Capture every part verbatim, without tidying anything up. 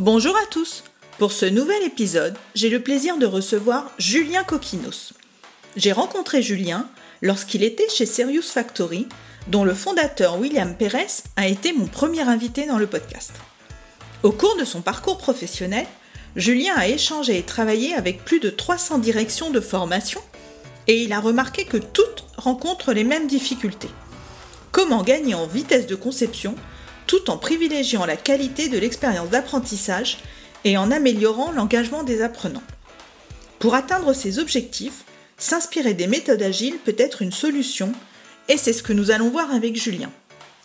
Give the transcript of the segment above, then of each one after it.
Bonjour à tous! Pour ce nouvel épisode, j'ai le plaisir de recevoir Julien Kokkinos. J'ai rencontré Julien lorsqu'il était chez Serious Factory, dont le fondateur William Pérez a été mon premier invité dans le podcast. Au cours de son parcours professionnel, Julien a échangé et travaillé avec plus de trois cents directions de formation et il a remarqué que toutes rencontrent les mêmes difficultés. Comment gagner en vitesse de conception tout en privilégiant la qualité de l'expérience d'apprentissage et en améliorant l'engagement des apprenants. Pour atteindre ces objectifs, s'inspirer des méthodes agiles peut être une solution, et c'est ce que nous allons voir avec Julien.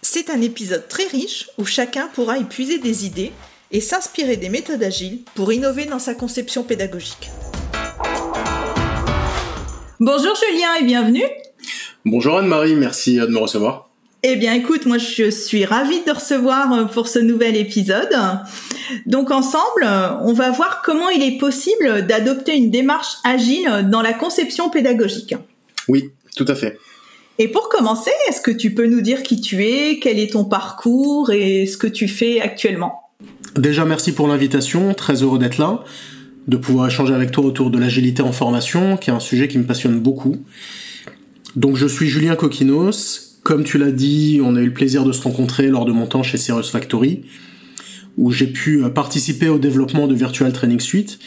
C'est un épisode très riche où chacun pourra y puiser des idées et s'inspirer des méthodes agiles pour innover dans sa conception pédagogique. Bonjour Julien et bienvenue. Bonjour Anne-Marie, merci de me recevoir. Eh bien, écoute, moi, je suis ravie de te recevoir pour ce nouvel épisode. Donc, ensemble, on va voir comment il est possible d'adopter une démarche agile dans la conception pédagogique. Oui, tout à fait. Et pour commencer, est-ce que tu peux nous dire qui tu es, quel est ton parcours et ce que tu fais actuellement ? Déjà, merci pour l'invitation. Très heureux d'être là, de pouvoir échanger avec toi autour de l'agilité en formation, qui est un sujet qui me passionne beaucoup. Donc, je suis Julien Kokkinos. Comme tu l'as dit, on a eu le plaisir de se rencontrer lors de mon temps chez Serious Factory, où j'ai pu participer au développement de Virtual Training Suite,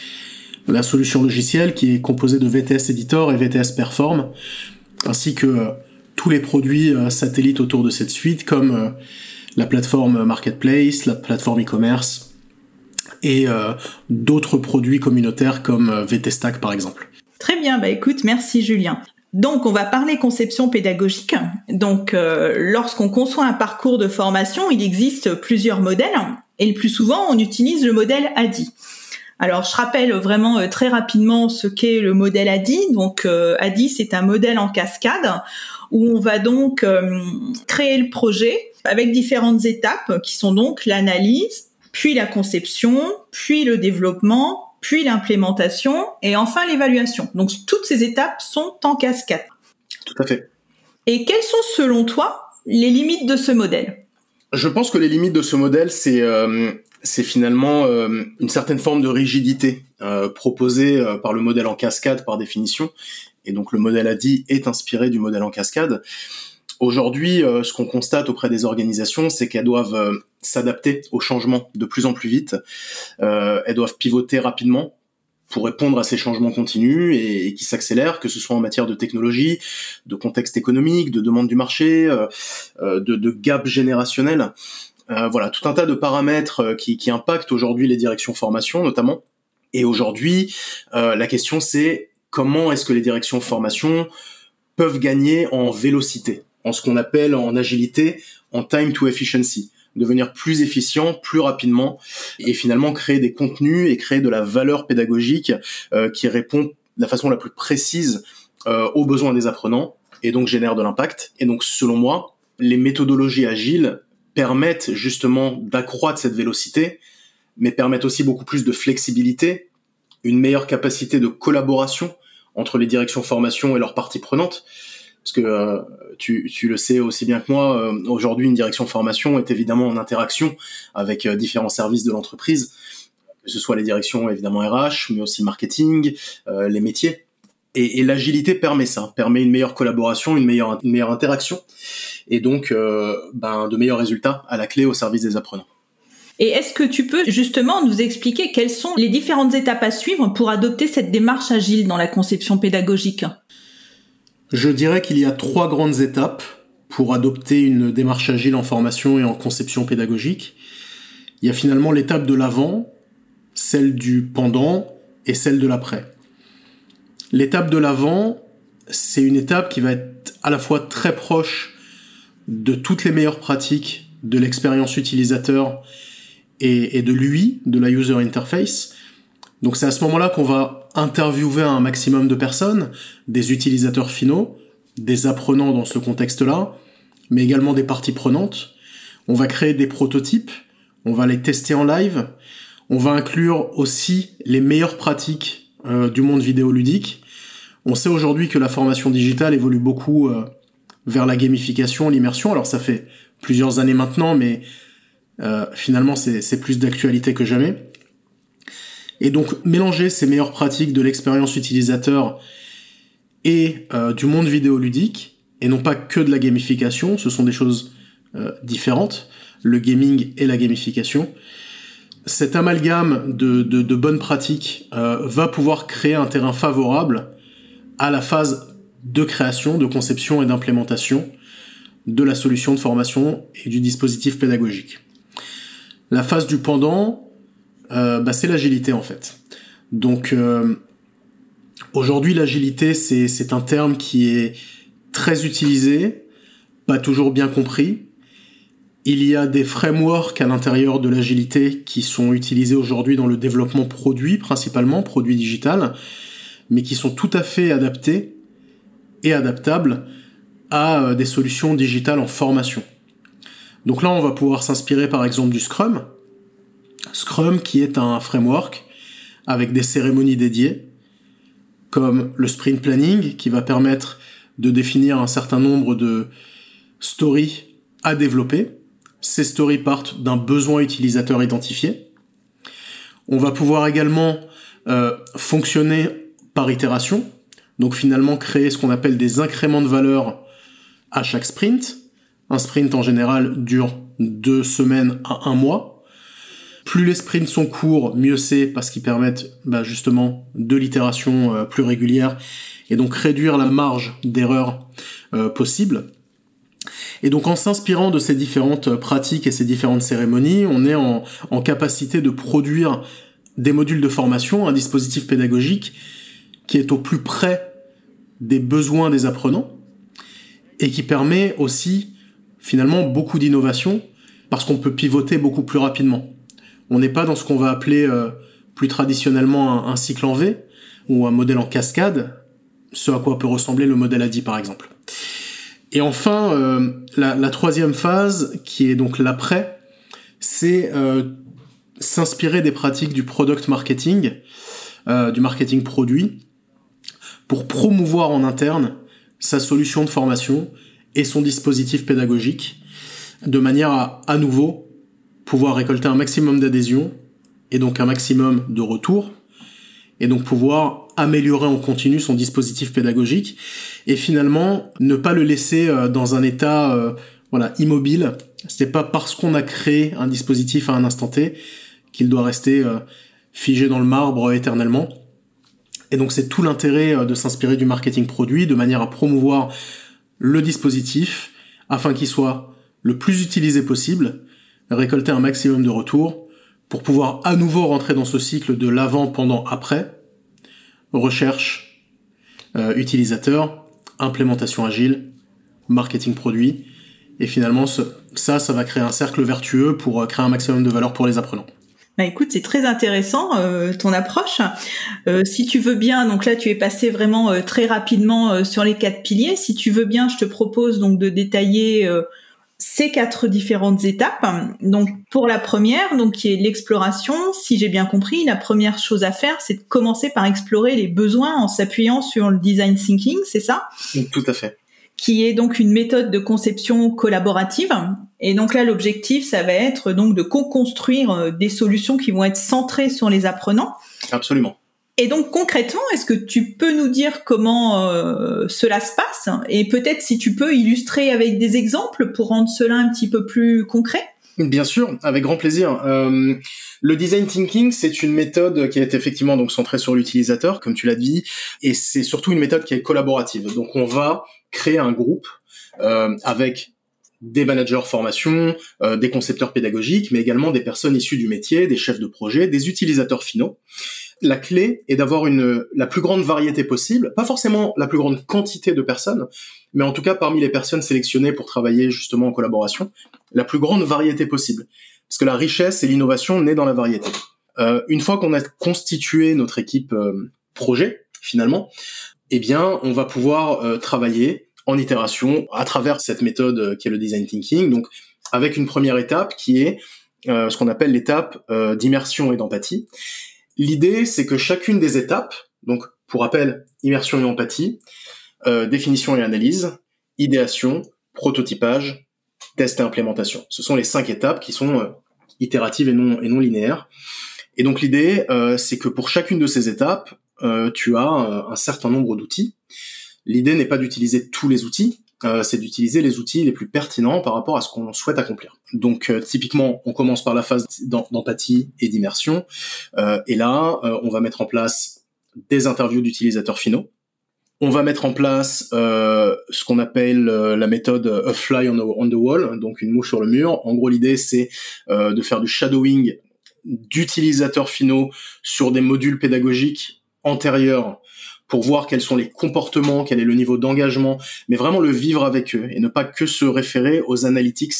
la solution logicielle qui est composée de V T S Editor et V T S Perform, ainsi que tous les produits satellites autour de cette suite, comme la plateforme Marketplace, la plateforme e-commerce, et d'autres produits communautaires comme V T S Stack par exemple. Très bien, bah écoute, merci Julien. Donc, on va parler conception pédagogique. Donc, euh, lorsqu'on conçoit un parcours de formation, il existe plusieurs modèles et le plus souvent, on utilise le modèle ADDIE. Alors, je rappelle vraiment euh, très rapidement ce qu'est le modèle ADDIE. Donc, euh, ADDIE, c'est un modèle en cascade où on va donc euh, créer le projet avec différentes étapes qui sont donc l'analyse, puis la conception, puis le développement, puis l'implémentation, et enfin l'évaluation. Donc, toutes ces étapes sont en cascade. Tout à fait. Et quelles sont, selon toi, les limites de ce modèle ? Je pense que les limites de ce modèle, c'est, euh, c'est finalement euh, une certaine forme de rigidité euh, proposée euh, par le modèle en cascade, par définition. Et donc, le modèle ADDIE est inspiré du modèle en cascade. Aujourd'hui, euh, ce qu'on constate auprès des organisations, c'est qu'elles doivent euh, s'adapter aux changements de plus en plus vite. Euh, elles doivent pivoter rapidement pour répondre à ces changements continus et, et qui s'accélèrent, que ce soit en matière de technologie, de contexte économique, de demande du marché, euh, de, de gap générationnel. Euh, voilà, tout un tas de paramètres qui, qui impactent aujourd'hui les directions formation, notamment. Et aujourd'hui, euh, la question, c'est comment est-ce que les directions formation peuvent gagner en vélocité ? En ce qu'on appelle en agilité, en time to efficiency, devenir plus efficient, plus rapidement, et finalement créer des contenus et créer de la valeur pédagogique euh, qui répond de la façon la plus précise euh, aux besoins des apprenants, et donc génère de l'impact. Et donc, selon moi, les méthodologies agiles permettent justement d'accroître cette vélocité, mais permettent aussi beaucoup plus de flexibilité, une meilleure capacité de collaboration entre les directions formation et leurs parties prenantes, parce que euh, tu, tu le sais aussi bien que moi, euh, aujourd'hui, une direction formation est évidemment en interaction avec euh, différents services de l'entreprise, que ce soit les directions évidemment R H, mais aussi marketing, euh, les métiers. Et, et l'agilité permet ça, permet une meilleure collaboration, une meilleure, une meilleure interaction, et donc euh, ben, de meilleurs résultats à la clé au service des apprenants. Et est-ce que tu peux justement nous expliquer quelles sont les différentes étapes à suivre pour adopter cette démarche agile dans la conception pédagogique ? Je dirais qu'il y a trois grandes étapes pour adopter une démarche agile en formation et en conception pédagogique. Il y a finalement l'étape de l'avant, celle du pendant et celle de l'après. L'étape de l'avant, c'est une étape qui va être à la fois très proche de toutes les meilleures pratiques de l'expérience utilisateur et, et de l'U I, de la user interface. Donc c'est à ce moment-là qu'on va interviewer un maximum de personnes, des utilisateurs finaux, des apprenants dans ce contexte-là, mais également des parties prenantes. On va créer des prototypes, on va les tester en live, on va inclure aussi les meilleures pratiques euh, du monde vidéoludique. On sait aujourd'hui que la formation digitale évolue beaucoup euh, vers la gamification, l'immersion. Alors ça fait plusieurs années maintenant, mais euh, finalement c'est, c'est plus d'actualité que jamais. Et donc mélanger ces meilleures pratiques de l'expérience utilisateur et euh, du monde vidéoludique, et non pas que de la gamification, ce sont des choses euh, différentes, le gaming et la gamification. Cet amalgame de, de, de bonnes pratiques euh, va pouvoir créer un terrain favorable à la phase de création, de conception et d'implémentation de la solution de formation et du dispositif pédagogique. La phase du pendant, euh, bah c'est l'agilité en fait. Donc euh, aujourd'hui l'agilité c'est, c'est un terme qui est très utilisé, pas toujours bien compris. Il y a des frameworks à l'intérieur de l'agilité qui sont utilisés aujourd'hui dans le développement produit, principalement produit digital, mais qui sont tout à fait adaptés et adaptables à des solutions digitales en formation. Donc là, on va pouvoir s'inspirer par exemple du Scrum. Scrum qui est un framework avec des cérémonies dédiées, comme le sprint planning qui va permettre de définir un certain nombre de stories à développer. Ces stories partent d'un besoin utilisateur identifié. On va pouvoir également euh, fonctionner par itération, donc finalement créer ce qu'on appelle des incréments de valeur à chaque sprint. Un sprint en général dure deux semaines à un mois. Plus les sprints sont courts, mieux c'est, parce qu'ils permettent bah, justement de l'itération euh, plus régulière et donc réduire la marge d'erreur euh, possible. Et donc en s'inspirant de ces différentes pratiques et ces différentes cérémonies, on est en, en capacité de produire des modules de formation, un dispositif pédagogique qui est au plus près des besoins des apprenants et qui permet aussi finalement beaucoup d'innovation parce qu'on peut pivoter beaucoup plus rapidement. On n'est pas dans ce qu'on va appeler euh, plus traditionnellement un, un cycle en V ou un modèle en cascade, ce à quoi peut ressembler le modèle A D D I E par exemple. Et enfin, euh, la, la troisième phase qui est donc l'après, c'est euh, s'inspirer des pratiques du product marketing, euh, du marketing produit, pour promouvoir en interne sa solution de formation et son dispositif pédagogique, de manière à, à nouveau, pouvoir récolter un maximum d'adhésion et donc un maximum de retour, et donc pouvoir améliorer en continu son dispositif pédagogique, et finalement, ne pas le laisser dans un état euh, voilà, immobile. C'est pas parce qu'on a créé un dispositif à un instant T qu'il doit rester euh, figé dans le marbre éternellement. Et donc c'est tout l'intérêt de s'inspirer du marketing produit de manière à promouvoir le dispositif afin qu'il soit le plus utilisé possible, récolter un maximum de retours pour pouvoir à nouveau rentrer dans ce cycle de l'avant, pendant, après, recherche, euh, utilisateur, implémentation agile, marketing produit, et finalement ce, ça, ça va créer un cercle vertueux pour créer un maximum de valeur pour les apprenants. Bah écoute, c'est très intéressant euh, ton approche. Euh, si tu veux bien, donc là tu es passé vraiment euh, très rapidement euh, sur les quatre piliers. Si tu veux bien, je te propose donc de détailler euh, ces quatre différentes étapes. Donc pour la première, donc qui est l'exploration, si j'ai bien compris, la première chose à faire, c'est de commencer par explorer les besoins en s'appuyant sur le design thinking, c'est ça ? Tout à fait. Qui est donc une méthode de conception collaborative. Et donc là, l'objectif, ça va être donc de co-construire des solutions qui vont être centrées sur les apprenants. Absolument. Et donc concrètement, est-ce que tu peux nous dire comment euh, cela se passe ? Et peut-être si tu peux illustrer avec des exemples pour rendre cela un petit peu plus concret ? Bien sûr, avec grand plaisir. Euh, le design thinking, c'est une méthode qui est effectivement donc centrée sur l'utilisateur, comme tu l'as dit, et c'est surtout une méthode qui est collaborative. Donc on va créer un groupe euh, avec des managers formation, euh, des concepteurs pédagogiques, mais également des personnes issues du métier, des chefs de projet, des utilisateurs finaux. La clé est d'avoir une la plus grande variété possible, pas forcément la plus grande quantité de personnes, mais en tout cas parmi les personnes sélectionnées pour travailler justement en collaboration, la plus grande variété possible. Parce que la richesse et l'innovation naît dans la variété. Euh, une fois qu'on a constitué notre équipe euh, projet, finalement, eh bien, on va pouvoir euh, travailler en itération à travers cette méthode euh, qui est le design thinking, donc avec une première étape qui est euh, ce qu'on appelle l'étape euh, d'immersion et d'empathie. L'idée, c'est que chacune des étapes, donc pour rappel, immersion et empathie, euh, définition et analyse, idéation, prototypage, test et implémentation. Ce sont les cinq étapes qui sont euh, itératives et non, et non linéaires. Et donc l'idée, euh, c'est que pour chacune de ces étapes, euh, tu as euh, un certain nombre d'outils. L'idée n'est pas d'utiliser tous les outils, euh, c'est d'utiliser les outils les plus pertinents par rapport à ce qu'on souhaite accomplir. Donc euh, typiquement, on commence par la phase d'empathie et d'immersion. Euh, et là, euh, on va mettre en place des interviews d'utilisateurs finaux. On va mettre en place euh, ce qu'on appelle euh, la méthode a fly on the wall, donc une mouche sur le mur. En gros, l'idée, c'est euh, de faire du shadowing d'utilisateurs finaux sur des modules pédagogiques antérieurs pour voir quels sont les comportements, quel est le niveau d'engagement, mais vraiment le vivre avec eux et ne pas que se référer aux analytics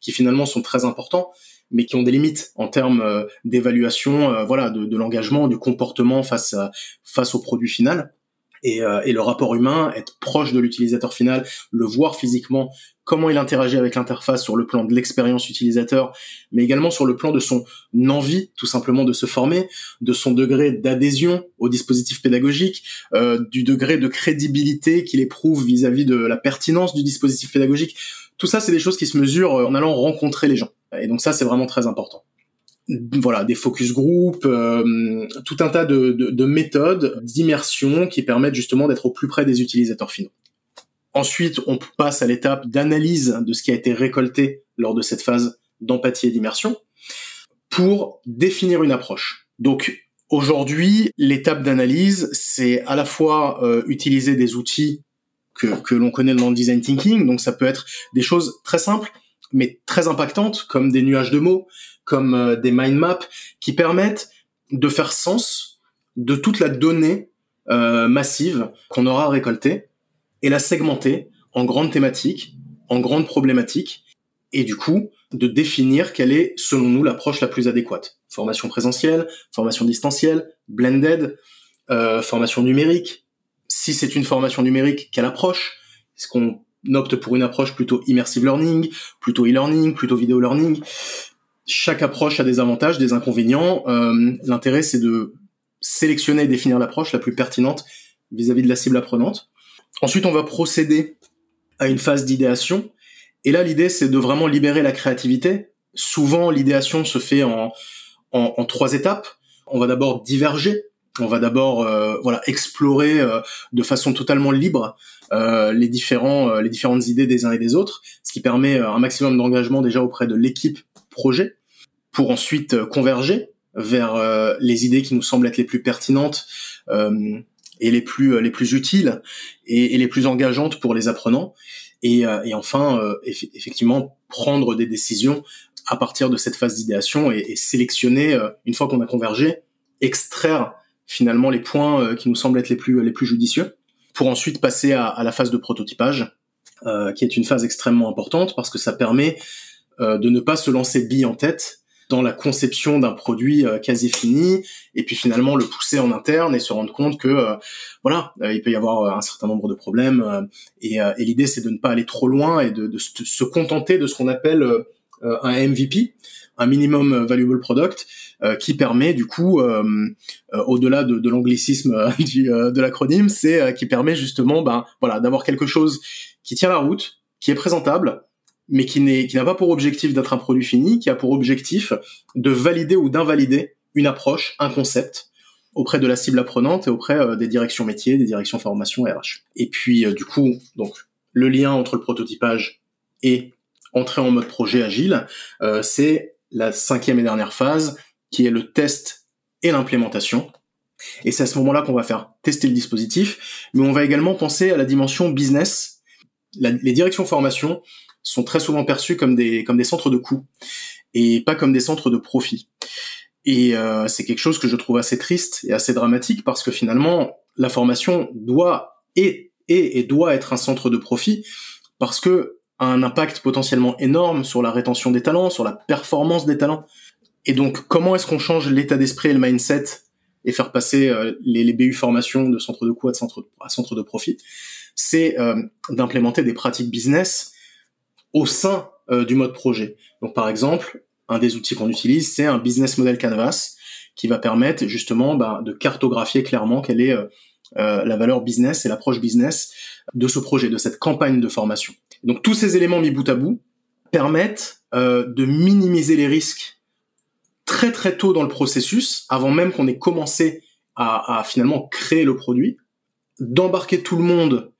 qui finalement sont très importants, mais qui ont des limites en termes euh, d'évaluation, euh, voilà, de, de l'engagement, du comportement face à, face au produit final. Et, euh, et le rapport humain, être proche de l'utilisateur final, le voir physiquement, comment il interagit avec l'interface sur le plan de l'expérience utilisateur, mais également sur le plan de son envie tout simplement de se former, de son degré d'adhésion au dispositif pédagogique, euh, du degré de crédibilité qu'il éprouve vis-à-vis de la pertinence du dispositif pédagogique. Tout ça, c'est des choses qui se mesurent en allant rencontrer les gens. Et donc ça, c'est vraiment très important. Voilà, des focus group, euh, tout un tas de, de, de méthodes d'immersion qui permettent justement d'être au plus près des utilisateurs finaux. Ensuite, on passe à l'étape d'analyse de ce qui a été récolté lors de cette phase d'empathie et d'immersion pour définir une approche. Donc aujourd'hui, l'étape d'analyse, c'est à la fois euh, utiliser des outils que, que l'on connaît dans le design thinking, donc ça peut être des choses très simples, mais très impactantes, comme des nuages de mots, comme euh, des mind maps, qui permettent de faire sens de toute la donnée euh, massive qu'on aura récoltée et la segmenter en grandes thématiques, en grandes problématiques, et du coup, de définir quelle est, selon nous, l'approche la plus adéquate. Formation présentielle, formation distancielle, blended, euh, formation numérique. Si c'est une formation numérique, quelle approche ? Est-ce qu'on opte pour une approche plutôt immersive learning, plutôt e-learning, plutôt video learning. Chaque approche a des avantages, des inconvénients. Euh, l'intérêt, c'est de sélectionner et définir l'approche la plus pertinente vis-à-vis de la cible apprenante. Ensuite, on va procéder à une phase d'idéation. Et là, l'idée, c'est de vraiment libérer la créativité. Souvent, l'idéation se fait en, en, en trois étapes. On va d'abord diverger. On va d'abord euh, voilà explorer euh, de façon totalement libre euh, les différents euh, les différentes idées des uns et des autres, ce qui permet euh, un maximum d'engagement déjà auprès de l'équipe projet, pour ensuite euh, converger vers euh, les idées qui nous semblent être les plus pertinentes euh, et les plus euh, les plus utiles et, et les plus engageantes pour les apprenants, et, euh, et enfin euh, eff- effectivement prendre des décisions à partir de cette phase d'idéation et, et sélectionner euh, une fois qu'on a convergé, extraire finalement les points qui nous semblent être les plus les plus judicieux, pour ensuite passer à, à la phase de prototypage, euh, qui est une phase extrêmement importante parce que ça permet euh, de ne pas se lancer bille en tête dans la conception d'un produit euh, quasi fini, et puis finalement le pousser en interne et se rendre compte que euh, voilà euh, il peut y avoir un certain nombre de problèmes, euh, et, euh, et l'idée c'est de ne pas aller trop loin et de, de se contenter de ce qu'on appelle euh, un M V P, un minimum valuable product, euh, qui permet du coup, euh, euh, au-delà de, de l'anglicisme euh, du, euh, de l'acronyme, c'est euh, qui permet justement, ben voilà, d'avoir quelque chose qui tient la route, qui est présentable, mais qui n'est, qui n'a pas pour objectif d'être un produit fini, qui a pour objectif de valider ou d'invalider une approche, un concept, auprès de la cible apprenante et auprès euh, des directions métiers, des directions formation R H. Et puis euh, du coup, donc le lien entre le prototypage et entrer en mode projet agile, euh, c'est la cinquième et dernière phase, qui est le test et l'implémentation. Et c'est à ce moment-là qu'on va faire tester le dispositif, mais on va également penser à la dimension business. La, les directions formation sont très souvent perçues comme des, comme des centres de coûts et pas comme des centres de profit. Et euh, c'est quelque chose que je trouve assez triste et assez dramatique, parce que finalement, la formation doit et, et, et doit être un centre de profit, parce que a un impact potentiellement énorme sur la rétention des talents, sur la performance des talents. Et donc, comment est-ce qu'on change l'état d'esprit et le mindset et faire passer euh, les, les B U formation de centre de coût à centre de, à centre de profit, c'est euh, d'implémenter des pratiques business au sein euh, du mode projet. Donc, par exemple, un des outils qu'on utilise, c'est un business model canvas qui va permettre justement bah, de cartographier clairement quelle est euh, euh, la valeur business et l'approche business de ce projet, de cette campagne de formation. Et donc, tous ces éléments mis bout à bout permettent euh, de minimiser les risques très très tôt dans le processus, avant même qu'on ait commencé à, à finalement créer le produit, d'embarquer tout le monde,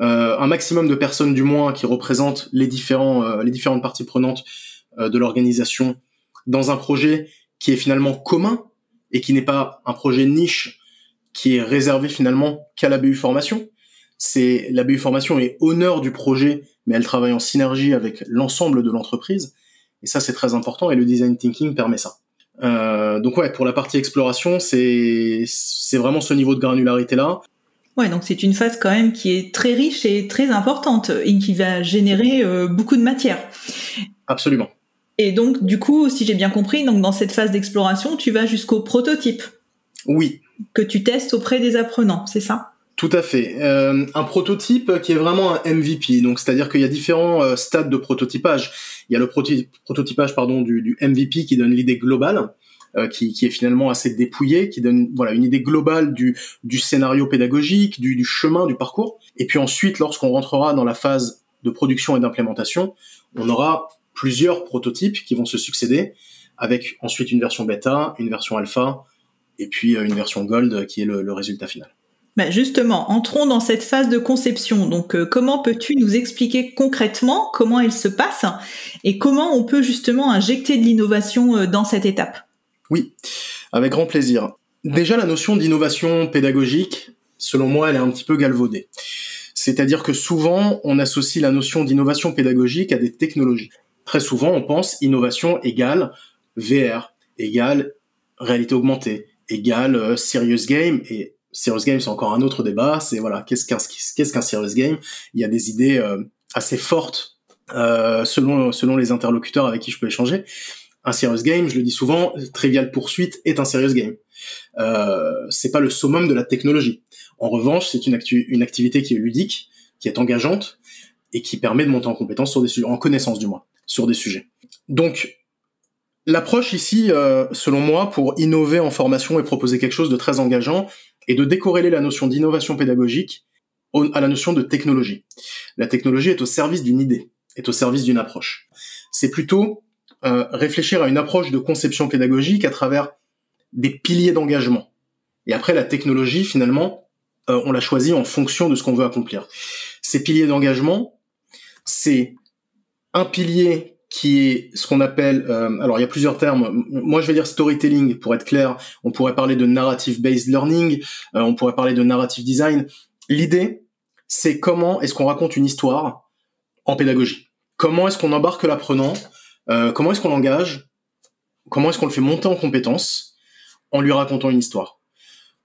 euh, un maximum de personnes du moins qui représentent les différents euh, les différentes parties prenantes euh, de l'organisation dans un projet qui est finalement commun et qui n'est pas un projet niche qui est réservé finalement qu'à la B U formation. C'est la B U formation est honneur du projet, mais elle travaille en synergie avec l'ensemble de l'entreprise et ça c'est très important et le design thinking permet ça. Euh, donc ouais, pour la partie exploration, c'est c'est vraiment ce niveau de granularité là. Ouais, donc c'est une phase quand même qui est très riche et très importante et qui va générer euh, beaucoup de matière. Absolument. Et donc du coup, si j'ai bien compris, donc dans cette phase d'exploration, tu vas jusqu'au prototype. Oui. Que tu testes auprès des apprenants, c'est ça ? Tout à fait. Euh, un prototype qui est vraiment un M V P, donc c'est-à-dire qu'il y a différents euh, stades de prototypage. Il y a le prototype, prototypage pardon du, du M V P qui donne l'idée globale, euh, qui, qui est finalement assez dépouillée, qui donne voilà une idée globale du, du scénario pédagogique, du, du chemin, du parcours. Et puis ensuite, lorsqu'on rentrera dans la phase de production et d'implémentation, on aura plusieurs prototypes qui vont se succéder, avec ensuite une version bêta, une version alpha, et puis euh, une version gold qui est le, le résultat final. Ben justement, entrons dans cette phase de conception. Donc, euh, comment peux-tu nous expliquer concrètement comment elle se passe et comment on peut justement injecter de l'innovation euh, dans cette étape ? Oui, avec grand plaisir. Déjà, la notion d'innovation pédagogique, selon moi, elle est un petit peu galvaudée. C'est-à-dire que souvent, on associe la notion d'innovation pédagogique à des technologies. Très souvent, on pense innovation égale V R, égale réalité augmentée, égale euh, serious game et Serious Game, c'est encore un autre débat. C'est voilà, qu'est-ce qu'un qu'est-ce qu'un Serious Game ? Il y a des idées euh, assez fortes euh, selon selon les interlocuteurs avec qui je peux échanger. Un Serious Game, je le dis souvent, Trivial Pursuit est un Serious Game. Euh, c'est pas le summum de la technologie. En revanche, c'est une actu- une activité qui est ludique, qui est engageante et qui permet de monter en compétence sur des sujets, en connaissance du moins, sur des sujets. Donc l'approche ici, euh, selon moi, pour innover en formation et proposer quelque chose de très engageant, et de décorréler la notion d'innovation pédagogique à la notion de technologie. La technologie est au service d'une idée, est au service d'une approche. C'est plutôt euh, réfléchir à une approche de conception pédagogique à travers des piliers d'engagement. Et après, la technologie, finalement, euh, on la choisit en fonction de ce qu'on veut accomplir. Ces piliers d'engagement, c'est un pilier qui est ce qu'on appelle... Euh, alors, il y a plusieurs termes. Moi, je vais dire storytelling, pour être clair. On pourrait parler de narrative-based learning. Euh, on pourrait parler de narrative design. L'idée, c'est comment est-ce qu'on raconte une histoire en pédagogie. Comment est-ce qu'on embarque l'apprenant euh, Comment est-ce qu'on l'engage Comment est-ce qu'on le fait monter en compétences en lui racontant une histoire.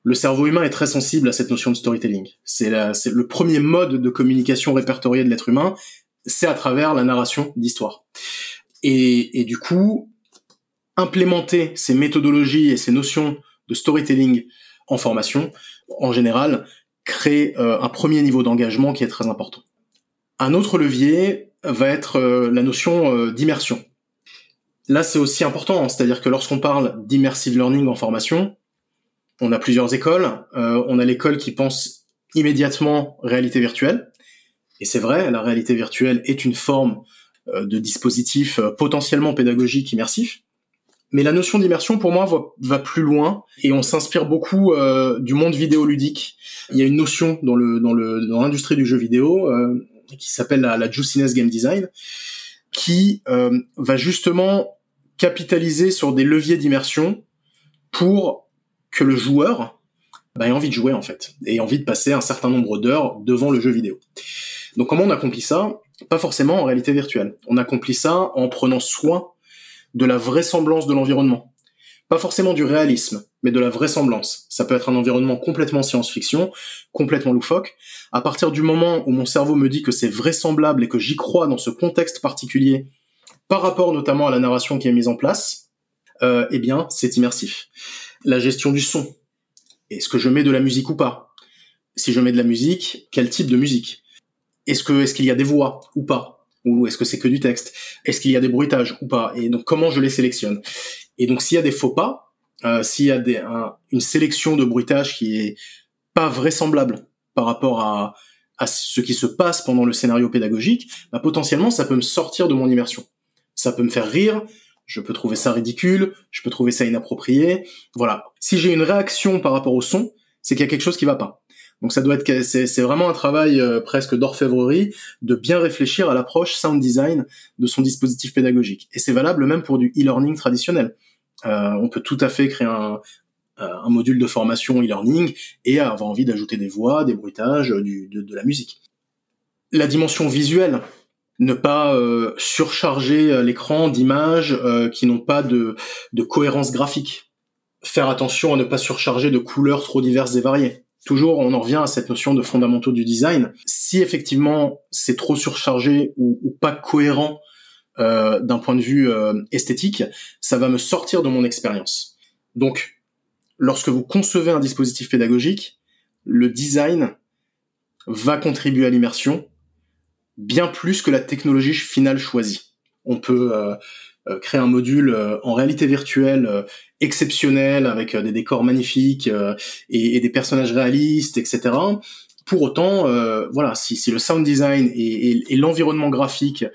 Le cerveau humain est très sensible à cette notion de storytelling. C'est, la, c'est le premier mode de communication répertorié de l'être humain. C'est à travers la narration d'histoire. Et, et du coup, implémenter ces méthodologies et ces notions de storytelling en formation, en général, crée euh, un premier niveau d'engagement qui est très important. Un autre levier va être euh, la notion euh, d'immersion. Là, c'est aussi important, hein, c'est-à-dire que lorsqu'on parle d'immersive learning en formation, on a plusieurs écoles. Euh, on a l'école qui pense immédiatement réalité virtuelle, et c'est vrai, la réalité virtuelle est une forme euh, de dispositif euh, potentiellement pédagogique immersif, mais la notion d'immersion, pour moi, va, va plus loin, et on s'inspire beaucoup euh, du monde vidéoludique. Il y a une notion dans le dans le dans l'industrie du jeu vidéo euh, qui s'appelle la, la juiciness game design, qui euh, va justement capitaliser sur des leviers d'immersion pour que le joueur bah, ait envie de jouer, en fait, et ait envie de passer un certain nombre d'heures devant le jeu vidéo. Donc comment on accomplit ça ? Pas forcément en réalité virtuelle. On accomplit ça en prenant soin de la vraisemblance de l'environnement. Pas forcément du réalisme, mais de la vraisemblance. Ça peut être un environnement complètement science-fiction, complètement loufoque. À partir du moment où mon cerveau me dit que c'est vraisemblable et que j'y crois dans ce contexte particulier, par rapport notamment à la narration qui est mise en place, euh, eh bien, c'est immersif. La gestion du son. Est-ce que je mets de la musique ou pas? Si je mets de la musique, quel type de musique? Est-ce que, est-ce qu'il y a des voix ou pas? Ou est-ce que c'est que du texte? Est-ce qu'il y a des bruitages ou pas? Et donc, comment je les sélectionne? Et donc, s'il y a des faux pas, euh, s'il y a des, un, une sélection de bruitages qui est pas vraisemblable par rapport à, à ce qui se passe pendant le scénario pédagogique, bah, potentiellement, ça peut me sortir de mon immersion. Ça peut me faire rire. Je peux trouver ça ridicule. Je peux trouver ça inapproprié. Voilà. Si j'ai une réaction par rapport au son, c'est qu'il y a quelque chose qui va pas. Donc, ça doit être, c'est, c'est vraiment un travail euh, presque d'orfèvrerie de bien réfléchir à l'approche sound design de son dispositif pédagogique. Et c'est valable même pour du e-learning traditionnel. Euh, on peut tout à fait créer un, un module de formation e-learning et avoir envie d'ajouter des voix, des bruitages, du, de, de la musique. La dimension visuelle, ne pas euh, surcharger l'écran d'images euh, qui n'ont pas de, de cohérence graphique. Faire attention à ne pas surcharger de couleurs trop diverses et variées. Toujours, on en revient à cette notion de fondamentaux du design. Si effectivement c'est trop surchargé ou, ou pas cohérent euh, d'un point de vue euh, esthétique, ça va me sortir de mon expérience. Donc, lorsque vous concevez un dispositif pédagogique, le design va contribuer à l'immersion bien plus que la technologie finale choisie. On peut euh, Euh, créer un module euh, en réalité virtuelle euh, exceptionnel avec euh, des décors magnifiques euh, et, et des personnages réalistes, et cetera. Pour autant, euh, voilà, si, si le sound design et, et, et l'environnement graphique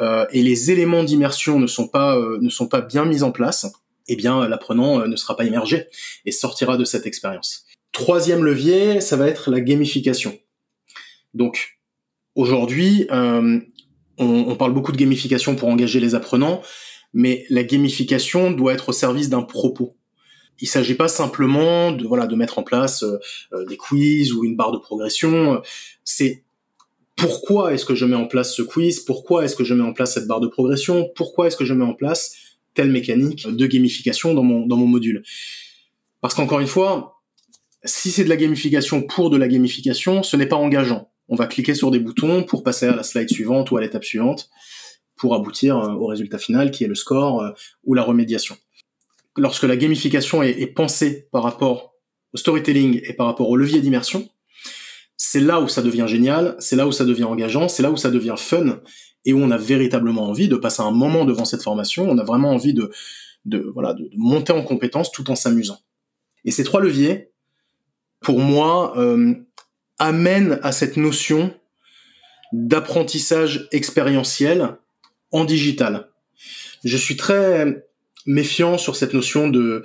euh, et les éléments d'immersion ne sont pas euh, ne sont pas bien mis en place, eh bien l'apprenant euh, ne sera pas immergé et sortira de cette expérience. Troisième levier, ça va être la gamification. Donc aujourd'hui, euh, on, on parle beaucoup de gamification pour engager les apprenants. Mais la gamification doit être au service d'un propos. Il s'agit pas simplement de voilà de mettre en place euh, des quiz ou une barre de progression. C'est pourquoi est-ce que je mets en place ce quiz? Pourquoi est-ce que je mets en place cette barre de progression? Pourquoi est-ce que je mets en place telle mécanique de gamification dans mon dans mon module? Parce qu'encore une fois, si c'est de la gamification pour de la gamification, ce n'est pas engageant. On va cliquer sur des boutons pour passer à la slide suivante ou à l'étape suivante, pour aboutir au résultat final qui est le score euh, ou la remédiation. Lorsque la gamification est, est pensée par rapport au storytelling et par rapport au levier d'immersion, c'est là où ça devient génial, c'est là où ça devient engageant, c'est là où ça devient fun et où on a véritablement envie de passer un moment devant cette formation, on a vraiment envie de, de, voilà, de, de monter en compétence tout en s'amusant. Et ces trois leviers, pour moi, euh, amènent à cette notion d'apprentissage expérientiel en digital. Je suis très méfiant sur cette notion de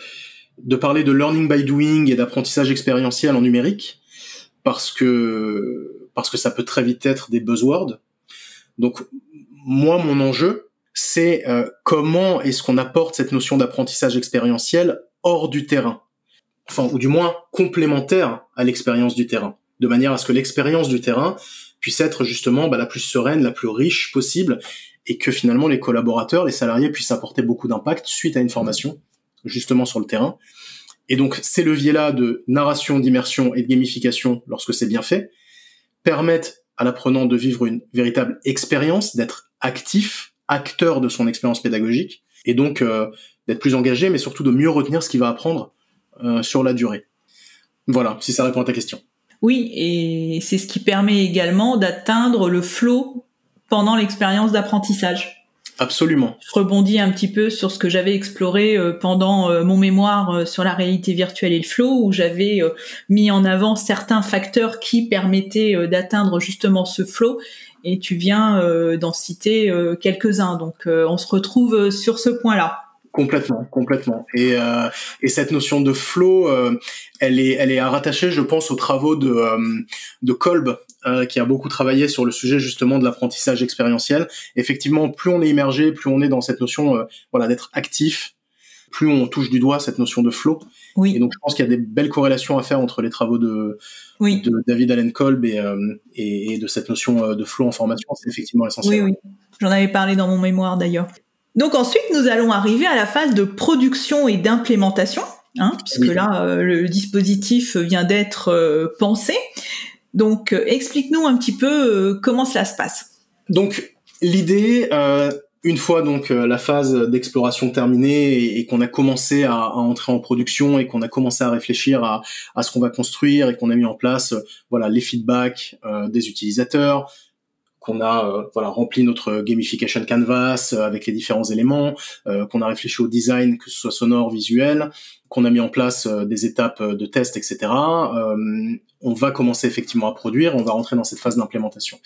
de parler de learning by doing et d'apprentissage expérientiel en numérique parce que parce que ça peut très vite être des buzzwords. Donc moi mon enjeu c'est euh, comment est-ce qu'on apporte cette notion d'apprentissage expérientiel hors du terrain. Enfin ou du moins complémentaire à l'expérience du terrain, de manière à ce que l'expérience du terrain puisse être justement bah, la plus sereine, la plus riche possible. Et que finalement les collaborateurs, les salariés puissent apporter beaucoup d'impact suite à une formation, justement sur le terrain. Et donc ces leviers-là de narration, d'immersion et de gamification, lorsque c'est bien fait, permettent à l'apprenant de vivre une véritable expérience, d'être actif, acteur de son expérience pédagogique, et donc euh, d'être plus engagé, mais surtout de mieux retenir ce qu'il va apprendre euh, sur la durée. Voilà, si ça répond à ta question. Oui, et c'est ce qui permet également d'atteindre le flow pendant l'expérience d'apprentissage. Absolument. Je rebondis un petit peu sur ce que j'avais exploré pendant mon mémoire sur la réalité virtuelle et le flow, où j'avais mis en avant certains facteurs qui permettaient d'atteindre justement ce flow, et tu viens d'en citer quelques-uns. Donc on se retrouve sur ce point-là. Complètement, complètement. Et, euh, et cette notion de flow, euh, elle est, elle est à rattacher, je pense, aux travaux de, euh, de Kolb, euh, qui a beaucoup travaillé sur le sujet justement de l'apprentissage expérientiel. Effectivement, plus on est immergé, plus on est dans cette notion, euh, voilà, d'être actif, plus on touche du doigt cette notion de flow. Oui. Et donc, je pense qu'il y a des belles corrélations à faire entre les travaux de, oui. de David Allen Kolb et, euh, et, et de cette notion de flow en formation. C'est effectivement essentiel. Oui, oui. J'en avais parlé dans mon mémoire d'ailleurs. Donc ensuite, nous allons arriver à la phase de production et d'implémentation, hein, puisque oui. là, euh, le dispositif vient d'être euh, pensé. Donc, euh, explique-nous un petit peu euh, comment cela se passe. Donc, l'idée, euh, une fois donc euh, la phase d'exploration terminée et, et qu'on a commencé à, à entrer en production et qu'on a commencé à réfléchir à, à ce qu'on va construire et qu'on a mis en place, euh, voilà, les feedbacks euh, des utilisateurs, qu'on a euh, voilà rempli notre gamification canvas euh, avec les différents éléments, euh, qu'on a réfléchi au design, que ce soit sonore, visuel, qu'on a mis en place euh, des étapes de test, et cetera. Euh, on va commencer effectivement à produire, on va rentrer dans cette phase d'implémentation.